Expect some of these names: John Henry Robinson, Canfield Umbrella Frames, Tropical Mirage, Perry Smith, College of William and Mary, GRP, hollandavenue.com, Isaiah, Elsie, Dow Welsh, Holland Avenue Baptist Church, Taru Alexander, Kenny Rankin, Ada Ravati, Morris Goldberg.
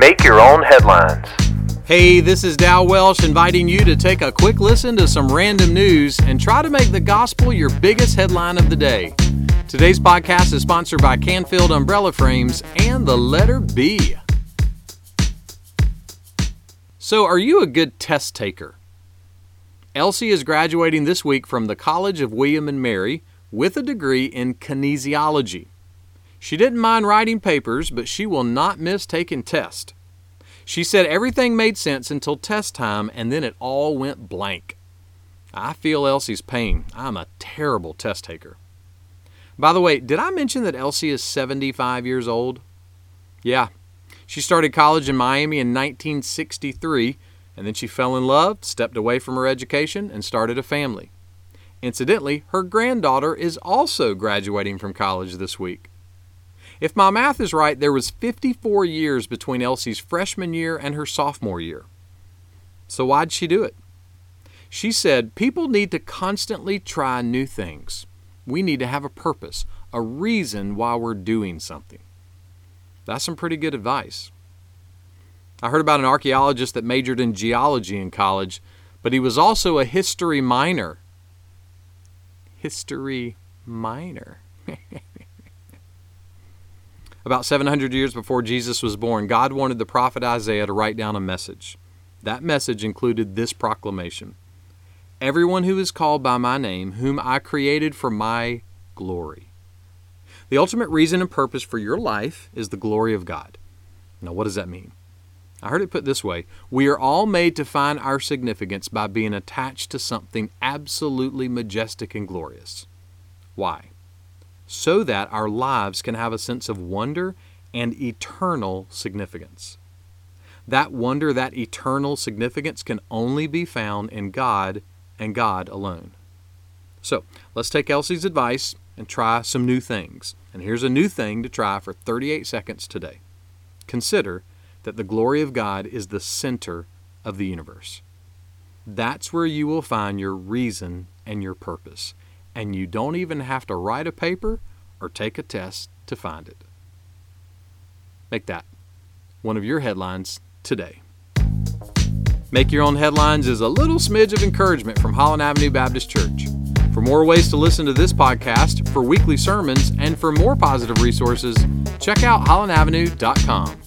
Make your own headlines. Hey, this is Dow Welsh inviting you to take a quick listen to some random news and try to make the gospel your biggest headline of the day. Today's podcast is sponsored by Canfield Umbrella Frames and the letter B. So, are you a good test taker? Elsie is graduating this week from the College of William and Mary with a degree in kinesiology. She didn't mind writing papers, but she will not miss taking tests. She said everything made sense until test time, and then it all went blank. I feel Elsie's pain. I'm a terrible test taker. By the way, did I mention that Elsie is 75 years old? Yeah. She started college in Miami in 1963, and then she fell in love, stepped away from her education, and started a family. Incidentally, her granddaughter is also graduating from college this week. If my math is right, there was 54 years between Elsie's freshman year and her sophomore year. So why'd she do it? She said, people need to constantly try new things. We need to have a purpose, a reason why we're doing something. That's some pretty good advice. I heard about an archaeologist that majored in geology in college, but he was also a history minor. History minor. About 700 years before Jesus was born, God wanted the prophet Isaiah to write down a message. That message included this proclamation: everyone who is called by my name, whom I created for my glory. The ultimate reason and purpose for your life is the glory of God. Now, what does that mean? I heard it put this way: we are all made to find our significance by being attached to something absolutely majestic and glorious. Why? So that our lives can have a sense of wonder and eternal significance. That wonder, that eternal significance can only be found in God and God alone. So, let's take Elsie's advice and try some new things. And here's a new thing to try for 38 seconds today. Consider that the glory of God is the center of the universe. That's where you will find your reason and your purpose. And you don't even have to write a paper or take a test to find it. Make that one of your headlines today. Make Your Own Headlines is a little smidge of encouragement from Holland Avenue Baptist Church. For more ways to listen to this podcast, for weekly sermons, and for more positive resources, check out hollandavenue.com.